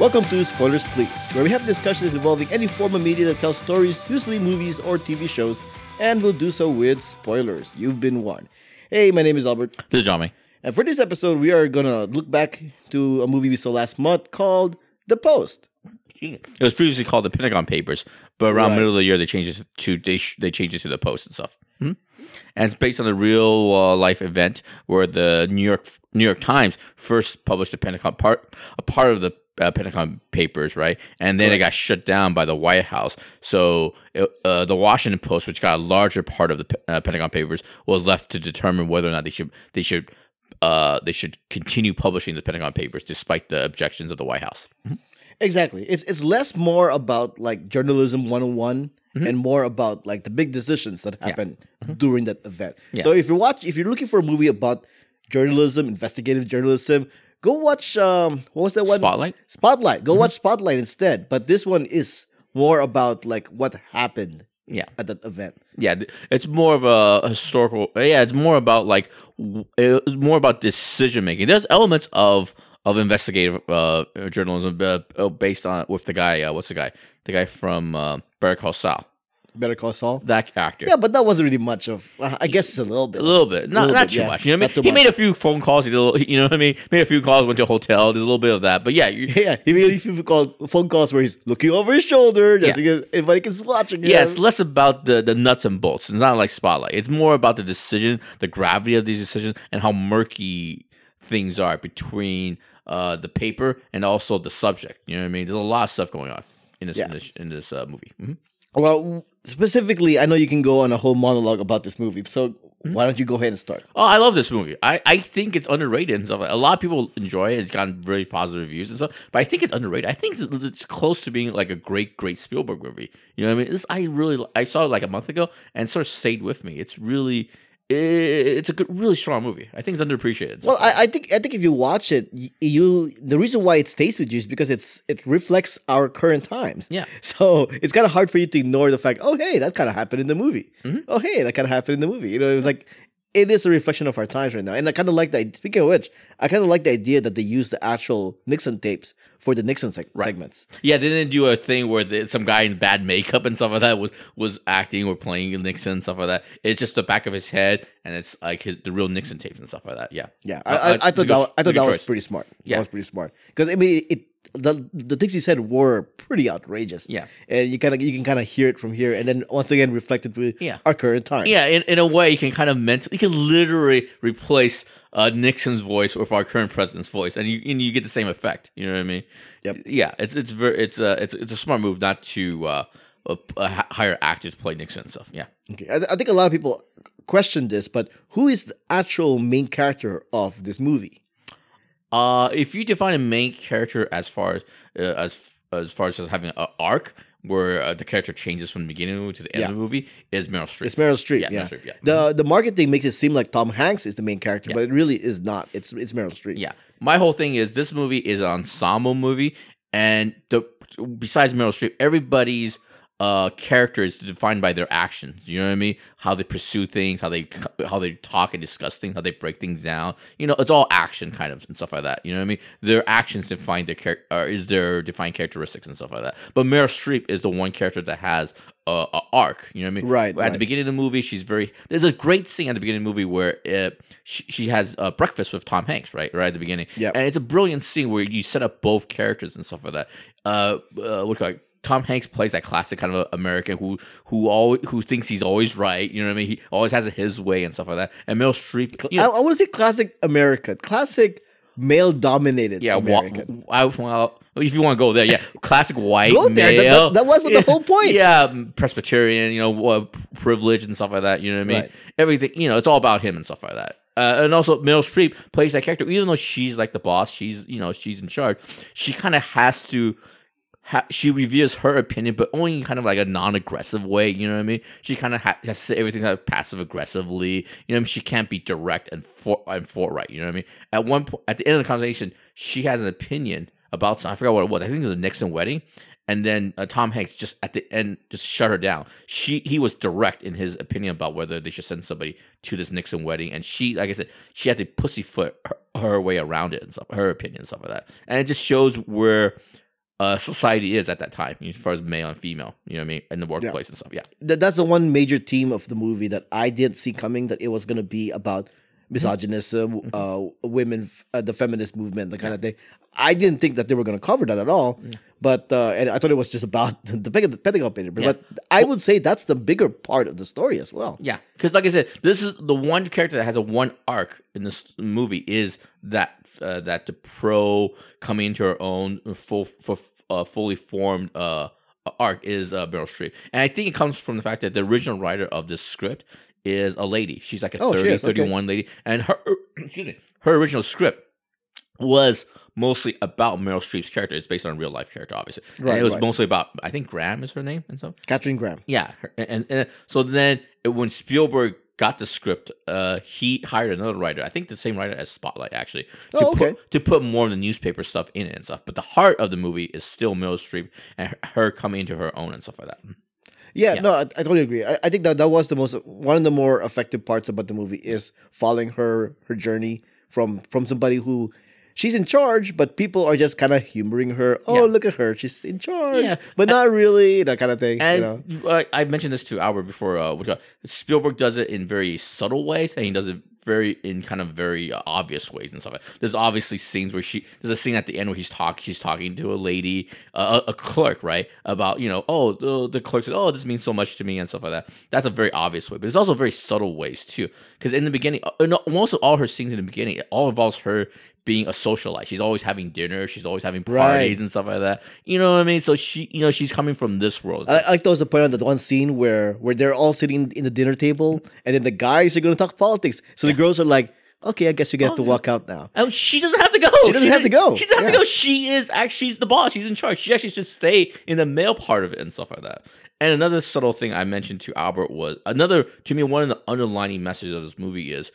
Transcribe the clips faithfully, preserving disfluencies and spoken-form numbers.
Welcome to Spoilers Please, where we have discussions involving any form of media that tells stories, usually movies or T V shows, and we'll do so with spoilers. You've been warned. Hey, my name is Albert. This is Jiaming. And for this episode, we are going to look back to a movie we saw last month called The Post. It was previously called The Pentagon Papers, but around right. the middle of the year, they changed it to they, sh- they changed it to The Post and stuff. Hmm? And it's based on the real uh, life event where the New York New York Times first published the Pentagon part a part of the uh, Pentagon Papers, right? And then right. it got shut down by the White House. So it, uh, the Washington Post, which got a larger part of the uh, Pentagon Papers, was left to determine whether or not they should they should uh, they should continue publishing the Pentagon Papers despite the objections of the White House. Hmm? Exactly. It's it's less more about like journalism one oh one mm-hmm. and more about like the big decisions that happen yeah. mm-hmm. during that event. Yeah. So if you watch if you're looking for a movie about journalism, investigative journalism, go watch um what was that one? Spotlight? Spotlight. Go mm-hmm. watch Spotlight instead. But this one is more about like what happened yeah. at that event. Yeah, it's more of a historical yeah, it's more about like it's more about decision making. There's elements of Of investigative uh, journalism uh, based on with the guy, uh, what's the guy? The guy from uh, Better Call Saul. Better Call Saul? That actor. Yeah, but that wasn't really much of, uh, I guess a little bit. A little bit. Not, little not bit, too yeah. much. You know what I mean? He much. made a few phone calls. He did a little, you know what I mean? Made a few calls, went to a hotel. There's a little bit of that. But yeah. You, yeah, he made a few calls, phone calls where he's looking over his shoulder. Just yeah. Because everybody can watch him. Yeah, know? It's less about the, the nuts and bolts. It's not like Spotlight. It's more about the decision, the gravity of these decisions, and how murky things are between uh, the paper and also the subject. You know what I mean? There's a lot of stuff going on in this yeah. in this, in this uh, movie. Mm-hmm. Well, specifically, I know you can go on a whole monologue about this movie, so mm-hmm. why don't you go ahead and start? Oh, I love this movie. I, I think it's underrated and stuff. A lot of people enjoy it. It's gotten very positive reviews and stuff, but I think it's underrated. I think it's, it's close to being like a great, great Spielberg movie. You know what I mean? This, I really I saw it like a month ago and sort of stayed with me. It's really... It's a good, really strong movie. I think it's underappreciated. Well, I, I think I think if you watch it, you the reason why it stays with you is because it's it reflects our current times. Yeah. So it's kind of hard for you to ignore the fact. Oh, hey, that kind of happened in the movie. Mm-hmm. Oh, hey, that kind of happened in the movie. You know, it was like it is a reflection of our times right now. And I kind of like that. Speaking of which, I kind of like the idea that they used the actual Nixon tapes for the Nixon seg- right. segments. Yeah, they didn't do a thing where the, some guy in bad makeup and stuff like that was, was acting or playing Nixon and stuff like that. It's just the back of his head, and it's like his, the real Nixon tapes and stuff like that. Yeah, yeah. I, I, I thought good, that I thought that was choice. pretty smart. Yeah, that was pretty smart because I mean it. The the things he said were pretty outrageous. Yeah, and you kind of you can kind of hear it from here, and then once again reflected with yeah. our current time. Yeah, in, in a way, you can kind of mentally, you can literally replace Uh, Nixon's voice with our current president's voice, and you and you get the same effect. You know what I mean? Yep. Yeah, it's it's very it's a it's it's a smart move not to uh, uh, uh, hire actors to play Nixon and stuff. Yeah. Okay, I, I think a lot of people question this, but who is the actual main character of this movie? Uh, if you define a main character as far as uh, as as far as just having an arc, where uh, the character changes from the beginning of the movie to the end yeah. of the movie, is Meryl Streep. It's Meryl Streep. Yeah, yeah. Meryl Streep, yeah. The the marketing makes it seem like Tom Hanks is the main character, yeah. but it really is not. It's it's Meryl Streep. Yeah. My whole thing is this movie is an ensemble movie, and the besides Meryl Streep, everybody's uh, character is defined by their actions. You know what I mean? How they pursue things, how they how they talk and discuss things, how they break things down. You know, it's all action kind of and stuff like that. You know what I mean? Their actions define their char- or is their defined characteristics and stuff like that. But Meryl Streep is the one character that has a, a arc. You know what I mean? Right. At right. the beginning of the movie, she's very. There's a great scene at the beginning of the movie where it, she she has a breakfast with Tom Hanks. Right. Right at the beginning. Yeah. And it's a brilliant scene where you set up both characters and stuff like that. Uh, uh what do you call it? Tom Hanks plays that classic kind of American who who always, who thinks he's always right. You know what I mean? He always has it his way and stuff like that. And Meryl Streep... You know, I, I want to say classic America. Classic male-dominated yeah, America. Wa- well, if you want to go there, yeah. Classic white go there. male. That, that, that was yeah. the whole point. Yeah, Presbyterian, you know, privilege and stuff like that. You know what I mean? Right. Everything, you know, it's all about him and stuff like that. Uh, and also Meryl Streep plays that character. Even though she's like the boss, she's, you know, she's in charge, she kind of has to... She reveres her opinion, but only in kind of like a non-aggressive way. You know what I mean? She kind of has to say everything kind of passive-aggressively. You know what I mean? She can't be direct and for and forthright. You know what I mean? At one point, at the end of the conversation, she has an opinion about something. I forgot what it was. I think it was a Nixon wedding. And then uh, Tom Hanks just at the end just shut her down. She he was direct in his opinion about whether they should send somebody to this Nixon wedding, and she, like I said, she had to pussyfoot her, her way around it and stuff, her opinion and stuff like that. And it just shows where uh, society is at that time, as far as male and female, you know what I mean, in the workplace yeah. and stuff. Yeah, Th- that's the one major theme of the movie that I didn't see coming, that it was going to be about misogynism, uh, women, uh, the feminist movement, the kind yeah. of thing. I didn't think that they were going to cover that at all, yeah. but uh, and I thought it was just about the, the Pentagon Papers. Yeah. But I would say that's the bigger part of the story as well. Yeah, because like I said, this is the one character that has a one arc in this movie, is that uh, that the pro coming into her own full, for, uh, fully formed uh, arc is uh, Meryl Streep, and I think it comes from the fact that the original writer of this script is a lady. She's like a oh, thirty, thirty-one okay. lady, and her excuse me, her original script was mostly about Meryl Streep's character. It's based on a real life character, obviously. Right, and it was right. mostly about, I think Graham is her name, and so Catherine Graham. Yeah, her, and, and so then when Spielberg got the script, uh, he hired another writer. I think the same writer as Spotlight, actually, to oh, okay. put to put more of the newspaper stuff in it and stuff. But the heart of the movie is still Meryl Streep and her coming into her own and stuff like that. Yeah, yeah, no, I, I totally agree. I, I think that that was the most one of the more effective parts about the movie, is following her her journey from from somebody who she's in charge, but people are just kind of humoring her. Oh, yeah. Look at her, she's in charge, yeah. but and, not really, that kind of thing. And you know? uh, I mentioned this to Albert before. Uh, Spielberg does it in very subtle ways, and he does it very in kind of very uh, obvious ways and stuff. There's obviously scenes where she there's a scene at the end where he's talking she's talking to a lady, uh, a, a clerk, right, about, you know, oh the, the clerk said, oh, this means so much to me and stuff like that. That's a very obvious way, but it's also very subtle ways too, because in the beginning, most of all her scenes in the beginning, it all involves her being a socialite. She's always having dinner, she's always having parties right. and stuff like that, you know what I mean? So she, you know, she's coming from this world. I, I like that was the point of the one scene where where they're all sitting in the dinner table, and then the guys are going to talk politics, so the girls are like, okay, I guess you get oh, to walk out now. And she doesn't have to go. She doesn't she have to go. She doesn't yeah. have to go. She is actually she's the boss. She's in charge. She actually should stay in the male part of it and stuff like that. And another subtle thing I mentioned to Albert was another to me one of the underlining messages of this movie is,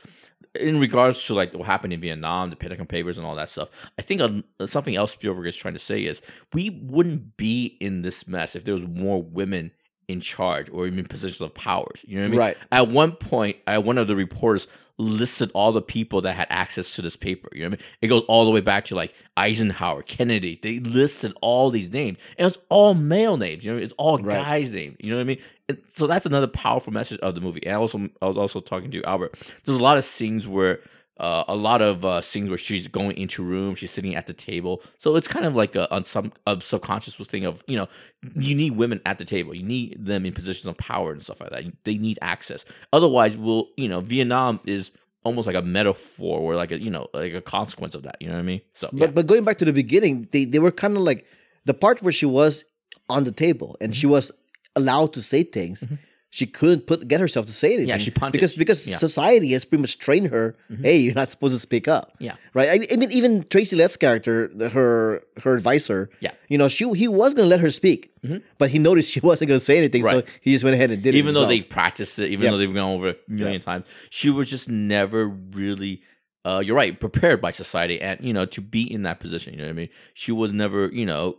in regards to like what happened in Vietnam, the Pentagon Papers, and all that stuff, I think uh, something else Spielberg is trying to say is we wouldn't be in this mess if there was more women in charge or even positions of powers. You know what I mean? Right. At one point, I, one of the reporters listed all the people that had access to this paper. You know what I mean? It goes all the way back to like Eisenhower, Kennedy. They listed all these names, and it's all male names. You know, it's all right. guys' names. You know what I mean? And so that's another powerful message of the movie. And I also, I was also talking to Albert. There's a lot of scenes where, uh, a lot of uh, scenes where she's going into a room, she's sitting at the table. So it's kind of like a, a, sub, a subconscious thing of, you know, you need women at the table. You need them in positions of power and stuff like that. They need access. Otherwise, we'll, you know, Vietnam is almost like a metaphor or like a, you know, like a consequence of that. You know what I mean? So, yeah. But but going back to the beginning, they, they were kind of like the part where she was on the table and mm-hmm. she was allowed to say things. Mm-hmm. She couldn't put get herself to say anything. Yeah, she punted. Because, because yeah. society has pretty much trained her, mm-hmm. hey, you're not supposed to speak up. Yeah. Right? I, I mean, even Tracy Letts' character, her her advisor, yeah. you know, she he was going to let her speak, mm-hmm. but he noticed she wasn't going to say anything, right. so he just went ahead and did even it Even though they practiced it, even yeah. though they've gone over it a million yeah. times, she was just never really... Uh, you're right, prepared by society and, you know, to be in that position, you know what I mean? She was never, you know...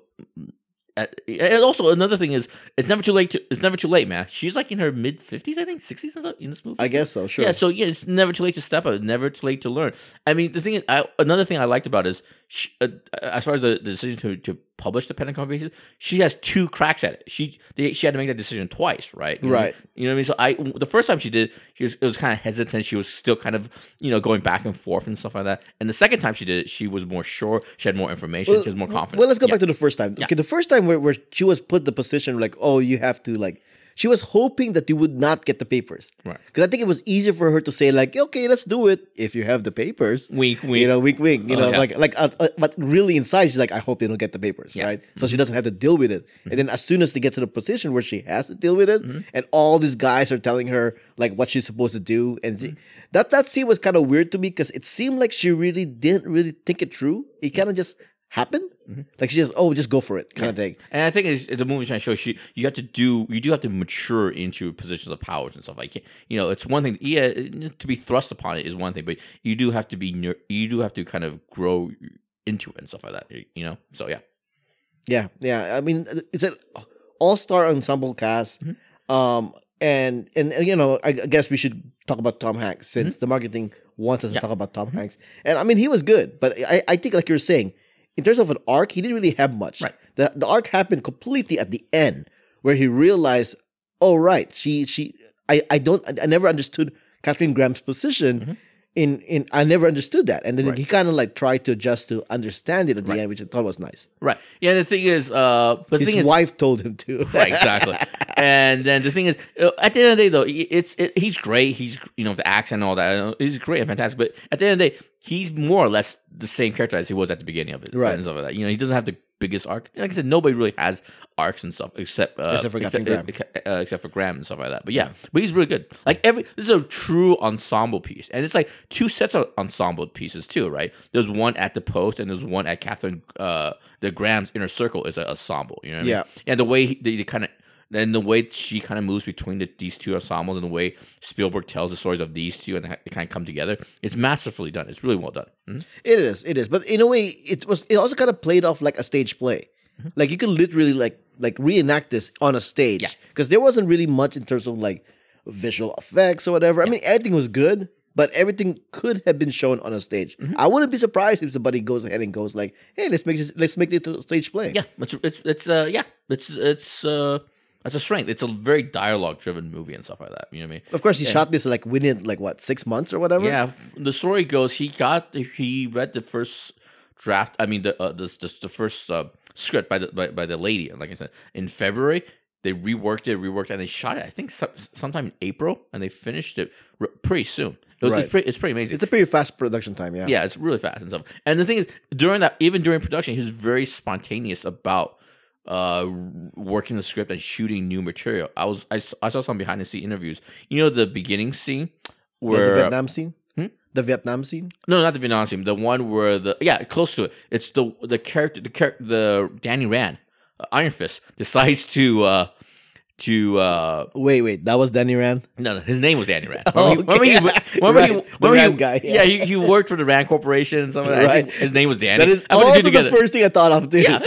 At, and also another thing is it's never too late to it's never too late, man. She's like in her mid fifties, I think, sixties in this movie. I guess so, sure. Yeah, so yeah, it's never too late to step up. It's never too late to learn. I mean, the thing is, I, another thing I liked about it is she, uh, as far as the, the decision to, to publish the Pentagon Papers, she has two cracks at it. She they, she had to make that decision twice, right? You right. know what I mean? You know what I mean? So I the first time she did, she was it was kind of hesitant. She was still kind of you know going back and forth and stuff like that. And the second time she did it, she was more sure. She had more information. Well, she was more confident. Well, let's go yeah. back to the first time. Yeah. Okay, the first time. Where, where she was put the position like, oh, you have to like, she was hoping that you would not get the papers, right? Because I think it was easier for her to say like, okay, let's do it if you have the papers, wink, wink, you know, wink, wink, you oh, know, yeah. like like. Uh, uh, but really inside, she's like, I hope they don't get the papers, yeah. right? So mm-hmm. she doesn't have to deal with it. Mm-hmm. And then as soon as they get to the position where she has to deal with it, mm-hmm. and all these guys are telling her like what she's supposed to do, and mm-hmm. that that scene was kind of weird to me because it seemed like she really didn't really think it through. It kind of mm-hmm. just. Happen mm-hmm. like she just oh just go for it kind yeah. of thing, and I think it's, the movie's trying to show she you have to do you do have to mature into positions of powers and stuff like you know it's one thing yeah to be thrust upon it is one thing, but you do have to be you do have to kind of grow into it and stuff like that, you know. So yeah, yeah, yeah. I mean, it's an all-star ensemble cast, mm-hmm. um, and and you know I guess we should talk about Tom Hanks since mm-hmm. the marketing wants us yeah. to talk about Tom mm-hmm. Hanks, and I mean he was good, but I I think like you were saying. in terms of an arc, he didn't really have much. Right. The the arc happened completely at the end, where he realized, oh right, she she I, I don't I never understood Catherine Graham's position. Mm-hmm. In in I never understood that, and then right. he kind of like tried to adjust to understand it at the right. end, which I thought was nice. Right. Yeah. The thing is, uh, but his the thing wife is, told him to. Right. Exactly. And then the thing is, at the end of the day, though, it's it, he's great. He's you know the accent and all that. He's great and fantastic. But at the end of the day, he's more or less the same character as he was at the beginning of it. Right. And stuff like that. You know, he doesn't have the biggest arc. Like I said, nobody really has arcs and stuff except uh, except for except, Graham. Uh, except for Graham and stuff like that. But yeah, yeah, but he's really good. Like every this is a true ensemble piece, and it's like two sets of ensemble pieces too, right? There's one at the Post, and there's one at Catherine. Uh, the Graham's inner circle is an ensemble. You know what yeah. I mean? And the way he, they, they kind of. And the way she kind of moves between the, these two ensembles and the way Spielberg tells the stories of these two and they kind of come together, it's masterfully done. It's really well done. Mm-hmm. It is. It is. But in a way, it was. It also kind of played off like a stage play. Mm-hmm. Like you could literally like like reenact this on a stage because yeah. there wasn't really much in terms of like visual effects or whatever. Yeah. I mean, everything was good, but everything could have been shown on a stage. Mm-hmm. I wouldn't be surprised if somebody goes ahead and goes like, "Hey, let's make this. Let's make this a stage play." Yeah. It's it's, it's uh yeah. It's it's uh. That's a strength. It's a very dialogue-driven movie and stuff like that. You know what I mean? Of course, he and, shot this like within like what six months or whatever. Yeah, the story goes he got he read the first draft. I mean the uh, the, the the first uh, script by the by, by the lady. And like I said, in February they reworked it, reworked, it, and they shot it. I think so, sometime in April, and they finished it re- pretty soon. It was, right. it's, pretty, it's pretty amazing. It's a pretty fast production time, yeah. Yeah, it's really fast and stuff. And the thing is, during that, even during production, he was very spontaneous about. Uh, working the script and shooting new material. I was I, I saw some behind the scenes interviews. You know the beginning scene where yeah, the Vietnam scene, hmm? the Vietnam scene. No, not the Vietnam scene. The one where the yeah close to it. It's the the character the character the Danny Rand uh, Iron Fist decides to uh, to uh, wait wait that was Danny Rand. No, no, his name was Danny Rand. Oh, remember okay. he, remember he, remember Rand, he, remember Rand he, guy. Yeah, yeah he, he worked for the Rand Corporation and something. Right. I think his name was Danny. That is I also the first thing I thought of too. Yeah.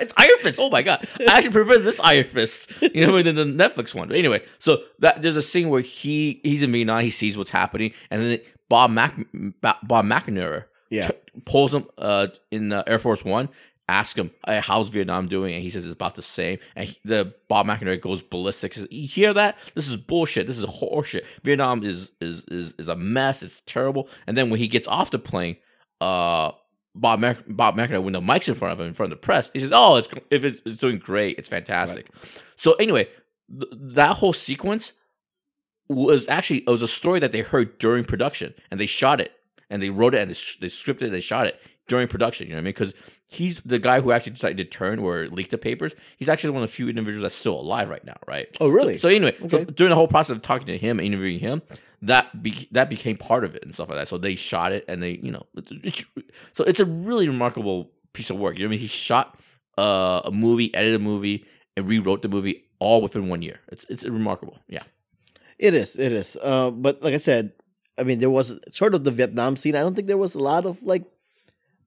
It's Iron Fist. Oh my god! I actually prefer this Iron Fist, you know, than the Netflix one. But anyway, so that there's a scene where he he's in Vietnam, he sees what's happening, and then Bob Mac Bob McInerney yeah. t- pulls him uh, in uh, Air Force One, asks him, hey, "How's Vietnam doing?" And he says it's about the same. And he, the Bob McInerney goes ballistic. Says, "You hear that? This is bullshit. This is horseshit. Vietnam is is is is a mess. It's terrible." And then when he gets off the plane, uh. Bob Mac- Bob McInerney, when the mic's in front of him, in front of the press, he says, "Oh, it's if it's, it's doing great, it's fantastic." Right. So anyway, th- that whole sequence was actually it was a story that they heard during production, and they shot it, and they wrote it, and they, sh- they scripted, and they shot it during production. You know what I mean? Because he's the guy who actually decided to turn or leak the papers. He's actually one of the few individuals that's still alive right now, right? Oh, really? So, so anyway, okay. so during the whole process of talking to him, interviewing him. That be- that became part of it and stuff like that. So they shot it, and they, you know, it's, it's, so it's a really remarkable piece of work. You know what I mean? He shot uh, a movie, edited a movie, and rewrote the movie all within one year. It's it's remarkable. Yeah, it is. It is. Uh, but like I said, I mean, there was sort of the Vietnam scene. I don't think there was a lot of like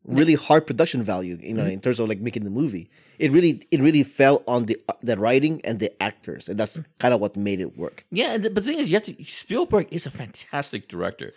really hard production value, you know, mm-hmm. in terms of like making the movie. It really it really fell on the the writing and the actors, and that's kind of what made it work. Yeah, but the thing is, you have to, Spielberg is a fantastic director.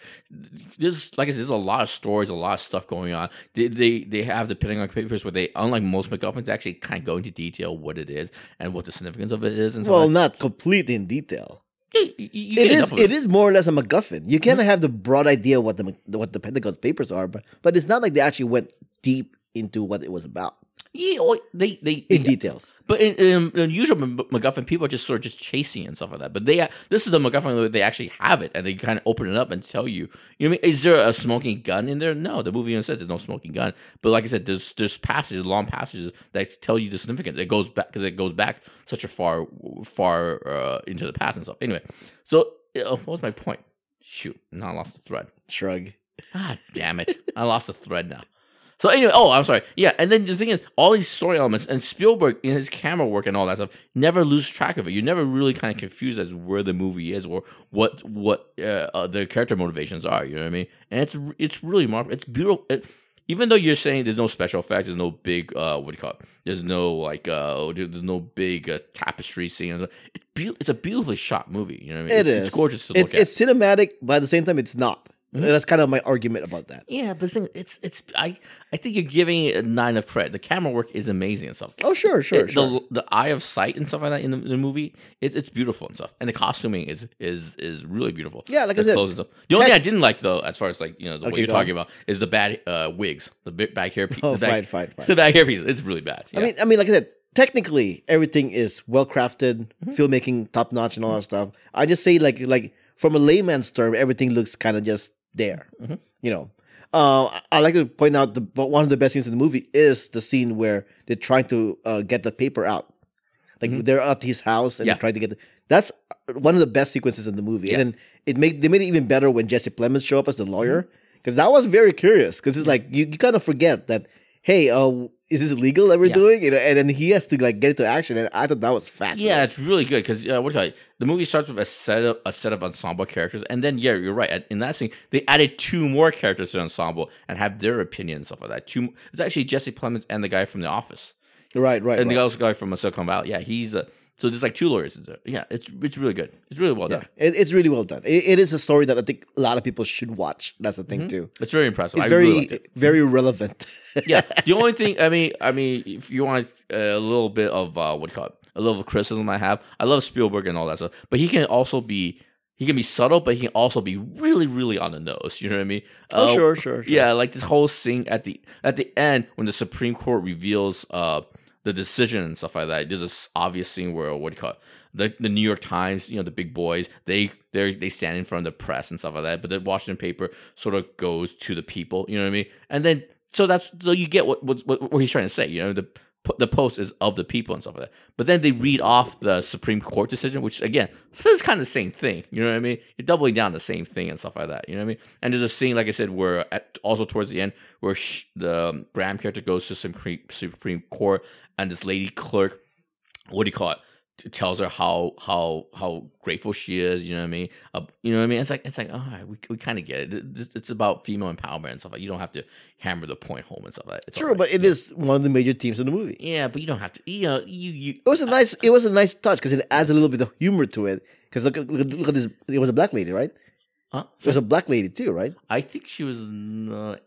There's, like I said, there's a lot of stories, a lot of stuff going on. They they, they have the Pentagon Papers where they, unlike most MacGuffins, actually kind of go into detail what it is and what the significance of it is. And so well, like. not completely in detail. You, you it is. It. it is more or less a MacGuffin. You kind of mm-hmm. have the broad idea what the what the Pentagon Papers are, but but it's not like they actually went deep into what it was about. Yeah, or they, they in they, details. But in, in, in usual MacGuffin, people are just sort of just chasing and stuff like that. But they this is the MacGuffin where they actually have it and they kind of open it up and tell you. You know what I mean? Is there a smoking gun in there? No, the movie even says there's no smoking gun. But like I said, there's there's passages, long passages that tell you the significance. It goes back because it goes back such a far far uh, into the past and stuff. Anyway, so uh, what was my point? Shoot, now I lost the thread. Shrug. Ah, damn it! I lost the thread now. So anyway, oh, I'm sorry. Yeah, and then the thing is, all these story elements and Spielberg in his camera work and all that stuff never lose track of it. You're never really kind of confused as where the movie is or what what uh, uh, the character motivations are. You know what I mean? And it's it's really marvelous. It's beautiful. It, even though you're saying there's no special effects, there's no big uh, what do you call it? There's no like uh, there's no big uh, tapestry scene. It's be- it's a beautifully shot movie. You know what I mean? It it's, is. It's gorgeous to it, look at. It's cinematic, but at the same time, it's not. Mm-hmm. That's kind of my argument about that. Yeah, but the thing, it's it's I I think you're giving it a nine of credit. The camera work is amazing and stuff. Oh sure, sure, it, sure. The, the eye of sight and stuff like that in the, in the movie, it, it's beautiful and stuff. And the costuming is is is really beautiful. Yeah, like the I said, clothes and stuff. The only tech- thing I didn't like though, as far as like you know the okay, way you're talking on. about, is the bad uh, wigs, the back hair piece. Oh, the back, fine, fine, fine. The back hair piece. It's really bad. Yeah. I mean, I mean, like I said, technically everything is well crafted, mm-hmm. filmmaking top notch, and all that stuff. I just say like like from a layman's term, everything looks kind of just. There, mm-hmm. you know, uh, I like to point out the one of the best scenes in the movie is the scene where they're trying to uh, get the paper out, like mm-hmm. they're at his house and yeah. they're trying to get. The, that's one of the best sequences in the movie, yeah. and then it made they made it even better when Jesse Plemons showed up as the lawyer because that was very curious because it's like you, you kind of forget that hey, uh, is this illegal that we're yeah. doing? You know, and then he has to like get into action, and I thought that was fascinating. Yeah, it's really good because uh, what do you call it? The movie starts with a set of a set of ensemble characters, and then yeah, you're right. In that scene, they added two more characters to the ensemble and have their opinions of that. Two, it's actually Jesse Plemons and the guy from The Office, right? Right, and right. the also guy from Silicon Valley. Yeah, he's uh, so there's like two lawyers. Yeah, it's it's really good. It's really well done. Yeah, it, it's really well done. It, it is a story that I think a lot of people should watch. That's the thing mm-hmm. too. It's very impressive. It's I very really liked it. very relevant. Yeah, the only thing I mean, I mean, if you want a little bit of uh, what do you call it, a little criticism I have, I love Spielberg and all that stuff, but he can also be he can be subtle, but he can also be really, really on the nose. You know what I mean? Uh, oh, sure, sure, sure. Yeah, like this whole scene at the at the end when the Supreme Court reveals uh, the decision and stuff like that. There's this obvious scene where what do you call it? The the New York Times, you know, the big boys, they they they stand in front of the press and stuff like that, but the Washington paper sort of goes to the people. You know what I mean? And then. So that's so you get what what what he's trying to say. You know, the the Post is of the people and stuff like that. But then they read off the Supreme Court decision, which again says kind of the same thing. You know what I mean? You're doubling down the same thing and stuff like that. You know what I mean? And there's a scene, like I said, where at, also towards the end, where she, the um, Graham character goes to some Supreme Court, and this lady clerk, what do you call it? Tells her how how how grateful she is, you know what I mean? Uh, you know what I mean? It's like it's like all right, we we kind of get it. It's about female empowerment and stuff like. You don't have to hammer the point home and stuff like. It's sure, right. But it yeah. is one of the major themes in the movie. Yeah, but you don't have to. You know, you, you It was a nice. Uh, it was a nice touch because it adds a little bit of humor to it. Because look, look, look at this. It was a black lady, right? Huh? It was a black lady too, right? I think she was. Uh,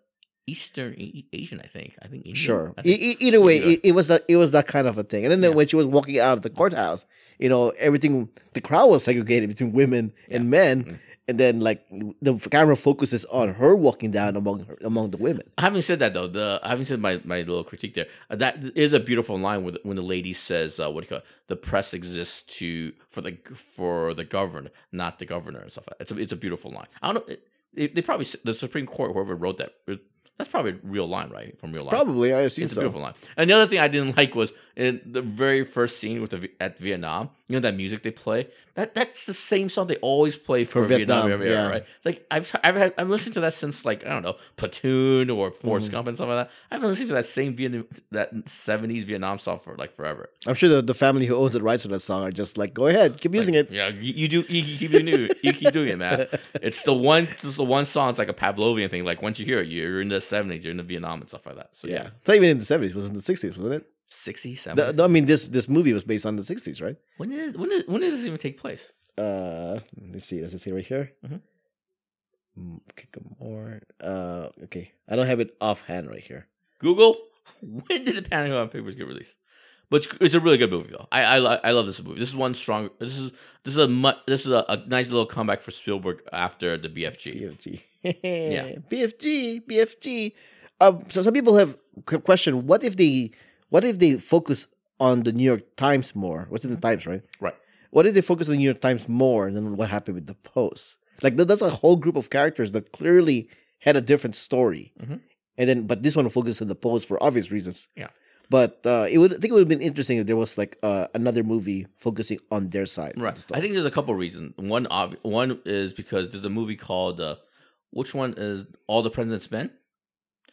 Eastern Asian, I think. I think Indian, sure. I think. E- either way, it, it was that it was that kind of a thing. And then yeah. when she was walking out of the courthouse, you know, everything the crowd was segregated between women yeah. and men, mm-hmm. and then like the camera focuses on her walking down among her, among the women. Having said that, though, the having said my, my little critique there, that is a beautiful line when the, when the lady says, uh, "What do you call it? The press exists to for the for the governed, not the governor and stuff." Like that. It's a it's a beautiful line. I don't know. It, they probably the Supreme Court, whoever wrote that. It, That's probably a real line, right? From real life. Probably, I assume so. It's a beautiful line. And the other thing I didn't like was in the very first scene with the at Vietnam. You know that music they play. That that's the same song they always play for, for Vietnam, Vietnam yeah. era, right? It's like I've I've had, I've listened to that since like I don't know Platoon or Forrest mm-hmm. Gump and stuff like that. I've been listening to that same Vietnam that seventies Vietnam song for like forever. I'm sure the, the family who owns the rights to that song are just like, go ahead, keep using like, it. Yeah, you, you do you keep doing it, you keep doing it, man. It's the one, it's the one song. It's like a Pavlovian thing. Like once you hear it, you're in the seventies, you're in the Vietnam and stuff like that. So yeah, yeah. It's not even in the seventies. It was in the sixties, wasn't it? Sixties, seventies. I mean, this this movie was based on the sixties, right? When did when did when did this even take place? Uh, let's see. Does it say right here? Mm-hmm. More. Uh, okay, I don't have it offhand right here. Google. When did the Pentagon Papers get released? But it's, it's a really good movie though. I, I I love this movie. This is one strong. This is this is a this is a, a nice little comeback for Spielberg after the B F G. B F G. Yeah. B F G, B F G. Um, so some people have questioned what if they what if they focus on the New York Times more? What's in the Times, right? Right. What if they focus on the New York Times more than what happened with the Post? Like that's a whole group of characters that clearly had a different story, mm-hmm. and then but this one focuses on the Post for obvious reasons. Yeah. But uh, it would I think it would have been interesting if there was like uh, another movie focusing on their side. Right. The story. I think there's a couple reasons. One obvi- one is because there's a movie called uh, which one is All the President's Men?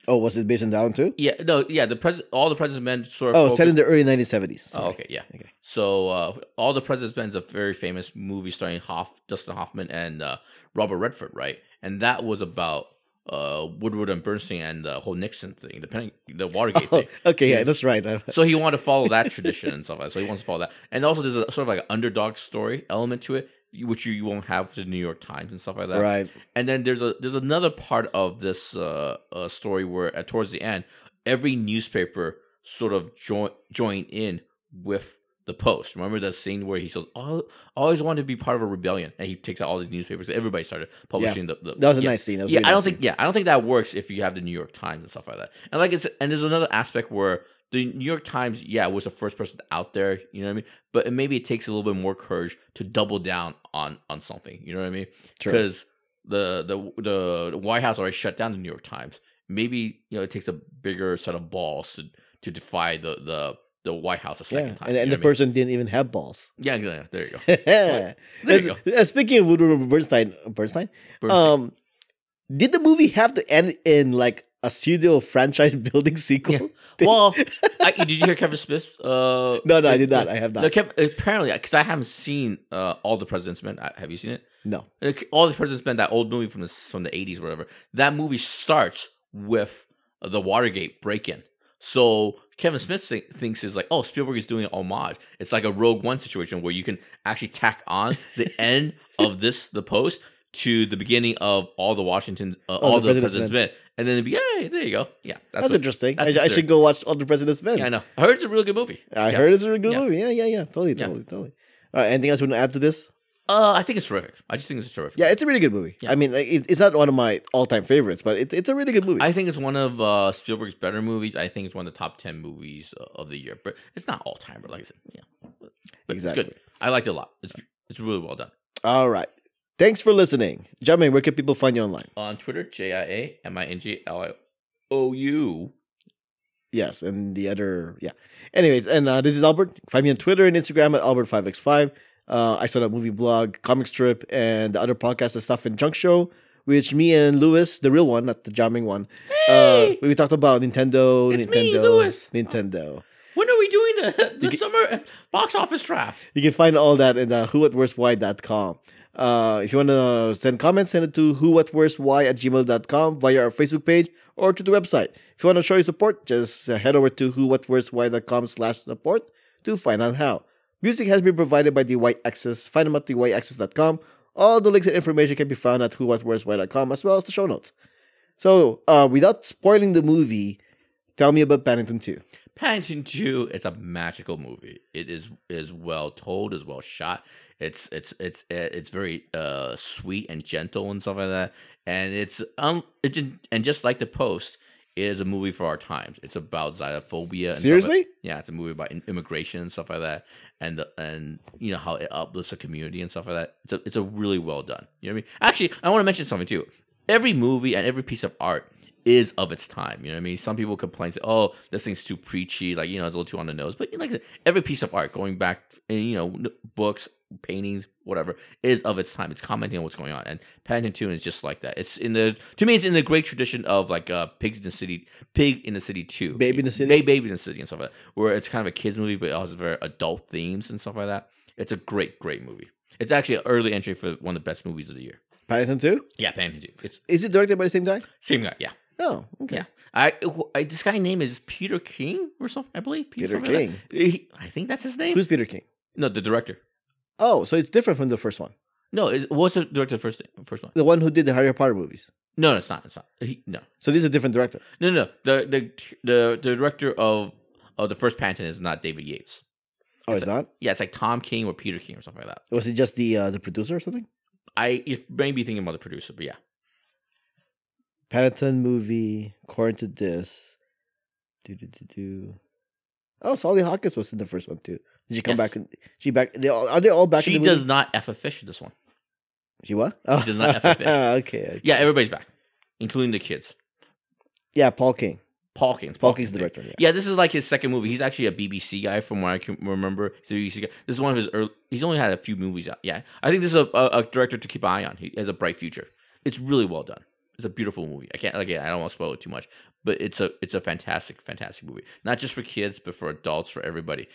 Oh, was it based on that one too? Yeah, no, yeah. The pres- All the President's Men sort of. Oh, focused- set in the early nineteen seventies. Sorry. Oh, okay, yeah. Okay. So uh, All the President's Men is a very famous movie starring Hoff- Dustin Hoffman and uh, Robert Redford, right? And that was about. Uh, Woodward and Bernstein and the whole Nixon thing, the pen, the Watergate oh, thing. Okay, yeah, that's right. So he wanted to follow that tradition and stuff like that. So he wants to follow that. And also there's a sort of like an underdog story element to it. which you, you won't have for the New York Times and stuff like that. Right. And then there's a there's another part of this uh, uh, story where uh, towards the end, every newspaper sort of join join in with the Post. Remember that scene where he says, oh, I always wanted to be part of a rebellion, and he takes out all these newspapers. Everybody started publishing yeah. the, the. That was a yeah. nice scene. That was yeah, really I don't nice think. Scene. Yeah, I don't think that works if you have the New York Times and stuff like that. And like it's and there's another aspect where the New York Times, yeah, was the first person out there, you know what I mean? But maybe it takes a little bit more courage to double down on, on something, you know what I mean? Because the, the the the White House already shut down the New York Times. Maybe, you know, it takes a bigger set of balls to, to defy the, the, the White House a second yeah. time. And, and the person I mean? didn't even have balls. Yeah, exactly. There you go. There As, you go. Speaking of Woodward and Bernstein, Bernstein, Bernstein. Um, did the movie have to end in like a studio franchise building sequel? Yeah. Well, I, did you hear Kevin Smith's? Uh, no, no, I did not. I have not. No, Kev, apparently, because I haven't seen uh, All the President's Men. I, have you seen it? No. All the President's Men, that old movie from the from the eighties, or whatever. That movie starts with the Watergate break-in. So Kevin Smith th- thinks it's like, oh, Spielberg is doing an homage. It's like a Rogue One situation where you can actually tack on the end of this, the Post, to the beginning of all the Washington, uh, all, all the President's, President's Men. Men. And then it'd be, hey, there you go. Yeah. That's, that's what, interesting. That's I, I should go watch All the President's Men. Yeah, I know. I heard it's a really good movie. I yeah. heard it's a really good yeah. movie. Yeah, yeah, yeah. Totally, totally, yeah. totally. All right. Anything else you want to add to this? Uh, I think it's terrific. I just think it's terrific. Yeah, it's a really good movie. Yeah. I mean, like, it, it's not one of my all-time favorites, but it, it's a really good movie. I think it's one of uh, Spielberg's better movies. I think it's one of the top ten movies uh, of the year. But it's not all-time, but like I said, yeah. But, but exactly. It's good. I liked it a lot. It's it's really well done. All right. Thanks for listening. Jiaming, where can people find you online? On Twitter, J I A M I N G L I O U. Yes, and the other, yeah. Anyways, and uh, this is Albert. Find me on Twitter and Instagram at Albert five X five. Uh, I started a movie blog, comic strip, and the other podcast, The Stuff and Junk Show, which me and Lewis, the real one, not the Jiaming one, hey! uh, we talked about Nintendo, it's Nintendo, me, Lewis. Nintendo. Oh. When are we doing the, the can, summer box office draft? You can find all that at uh, who at worst why dot com. Uh, if you want to send comments, send it to who what worst why at gmail dot com via our Facebook page or to the website. If you want to show your support, just head over to who what worst why dot com slash support to find out how. Music has been provided by the White Axis. Find them at the white axis dot com. All the links and information can be found at who what worst why dot com as well as the show notes. So, uh, without spoiling the movie, tell me about Paddington two. Paddington two is a magical movie. It is is well told, is well shot. It's it's it's it's very uh, sweet and gentle and stuff like that. And it's um it, and just like The Post, it is a movie for our times. It's about xenophobia. And seriously? Like, yeah, it's a movie about immigration and stuff like that. And the, and you know how it uplifts a community and stuff like that. It's a it's a really well done. You know what I mean? Actually, I want to mention something too. Every movie and every piece of art is of its time. You know what I mean? Some people complain, say, oh, this thing's too preachy, like, you know, it's a little too on the nose. But like I said, every piece of art, going back, you know, books, paintings, whatever, is of its time. It's commenting on what's going on. And Paddington two is just like that. It's in the, to me, it's in the great tradition of like uh, Pigs in the City, Pig in the City two. Baby in the City? Baby in the City and stuff like that, where it's kind of a kid's movie, but it has very adult themes and stuff like that. It's a great, great movie. It's actually an early entry for one of the best movies of the year. Paddington two? Yeah, Paddington two. It's, is it directed by the same guy? Same guy, yeah. Oh, okay. Yeah. I, I this guy's name is Peter King or something, I believe. Peter, Peter King. He, I think that's his name. Who's Peter King? No, the director. Oh, so it's different from the first one. No, it, what's the director of the first, first one? The one who did the Harry Potter movies. No, no it's not. It's not. He, no. So this is a different director. No, no, no. The the the, the director of, of the first Paddington is not David Yates. Oh, it's, it's like, not? Yeah, it's like Tom King or Peter King or something like that. Was it just the uh, the producer or something? I it may be thinking about the producer, but yeah. Paddington movie, according to this. Do, do, do, do. Oh, Sally Hawkins was in the first one too. Did she come yes. back? And, she back? They all, are they all back? She in the does movie? Not F a fish in this one. She what? Oh. She does not F a fish. okay, okay. Yeah, everybody's back, including the kids. Yeah, Paul King. Paul King. Paul, Paul King's the director. Yeah. yeah, this is like his second movie. He's actually a B B C guy, from what I can remember. He's a B B C guy. This is one of his early. He's only had a few movies out. Yeah, I think this is a, a, a director to keep an eye on. He has a bright future. It's really well done. It's a beautiful movie. I can't like I don't want to spoil it too much, but it's a it's a fantastic, fantastic movie. Not just for kids, but for adults, for everybody.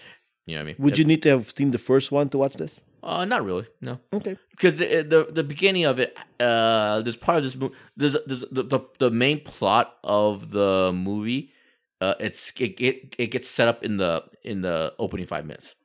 You know what I mean? Would Every, you need to have seen the first one to watch this? Uh, not really. No. Okay. Because the, the the beginning of it, uh, there's part of this movie. There's, there's the, the the main plot of the movie. Uh, it's it, it it gets set up in the in the opening five minutes.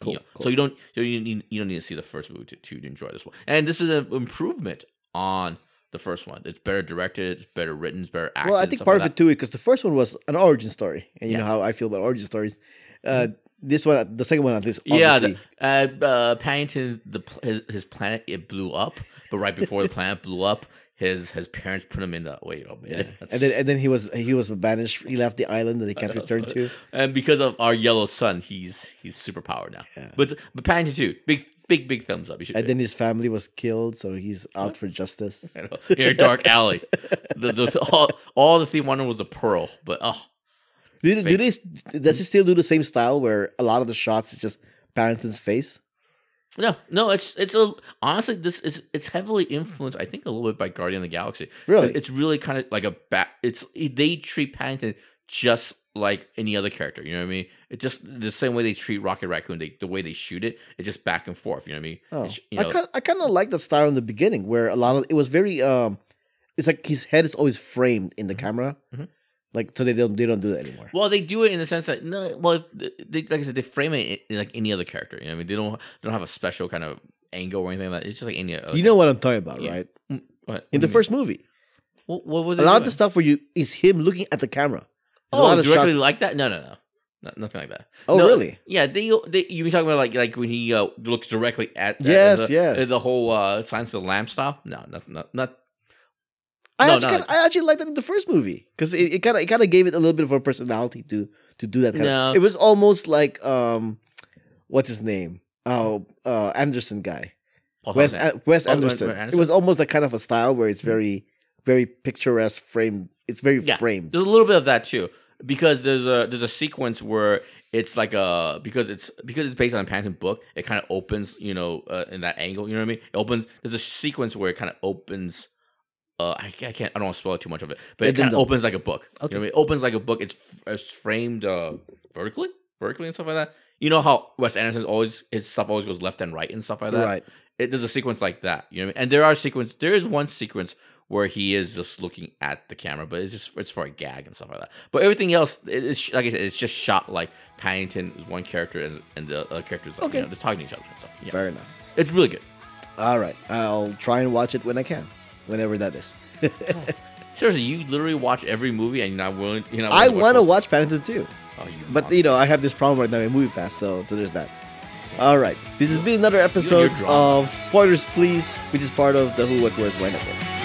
Cool. You know, cool. So you don't so you need you don't need to see the first movie to, to enjoy this one. And this is an improvement on the first one. It's better directed, it's better written, it's better acted. Well, I think part like of it too, because the first one was an origin story, and you yeah. know how I feel about origin stories. Uh, this one, the second one, at least, obviously. Yeah, the, uh, uh, Paddington, the his, his planet, it blew up, but right before the planet blew up, his his parents put him in the wait. Oh man, yeah. and then and then he was he was banished. He left the island that he can't return to. And because of our yellow sun, he's he's superpowered now. Yeah. But but Paddington two, big big big thumbs up. You should. And then his family was killed, so he's out for justice. Here, Dark Alley. The, the, all, all the theme one was the pearl, but oh, do, do they does it still do the same style where a lot of the shots is just Paddington's face? No, no, it's it's a, honestly this is it's heavily influenced, I think, a little bit by Guardian of the Galaxy. Really, it's really kind of like a back. It's they treat Paddington just like any other character. You know what I mean? It's just the same way they treat Rocket Raccoon. They, the way they shoot it, it's just back and forth. You know what I mean? Oh, it's, you know, I kind I kind of like that style in the beginning, where a lot of it was very um, it's like his head is always framed in the mm-hmm. camera. Mm-hmm. Like, so they don't they don't do that anymore. Well, they do it in the sense that no, well, if they, like I said, they frame it like any other character. You know, what I mean, they don't they don't have a special kind of angle or anything like that. It's just like any other. You know what I'm talking about, yeah. right? What? In the mean? first movie, what, what was a lot doing? of the stuff where you is him looking at the camera. There's oh, a lot of directly shots. like that? No, no, no. Not, nothing like that. Oh, no, really? Yeah, they, they you were talking about like like when he uh, looks directly at that, yes, the, yes. the whole uh, Silence of the Lambs style. No, not not. not I, no, actually no. kinda, I actually liked it in the first movie because it, it kind of it kind of gave it a little bit of a personality to to do that. Kind no. of, it was almost like um, what's his name? Oh, uh, Anderson guy, Paul Wes Anderson. Wes Anderson. Anderson. It was almost like kind of a style where it's very very picturesque framed. It's very yeah. framed. There's a little bit of that too because there's a there's a sequence where it's like a because it's because it's based on a Paddington book. It kind of opens, you know, uh, in that angle. You know what I mean? It opens. There's a sequence where it kind of opens. Uh, I, I can't. I don't want to spoil too much of it, but it, it kind of opens like a book. Okay. You know what I mean? It opens like a book. It's, it's framed uh, vertically, vertically and stuff like that. You know how Wes Anderson's always his stuff always goes left and right and stuff like that. Right. It, there's a sequence like that. You know what I mean? And there are sequence. There is one sequence where he is just looking at the camera, but it's just it's for a gag and stuff like that. But everything else, it, it's like I said, it's just shot like Paddington is one character and and the other characters like okay. you know, they're talking to each other and stuff. Yeah. Fair enough. It's really good. All right, I'll try and watch it when I can. Whenever that is. Seriously, you literally watch every movie and you're not willing. You're not willing I to want to watch Paddington two. Oh, you but awesome. You know, I have this problem right now in Movie Pass, so so there's that. All right, this has been another episode of Spoilers Please, which is part of the Who What Where's Why Network.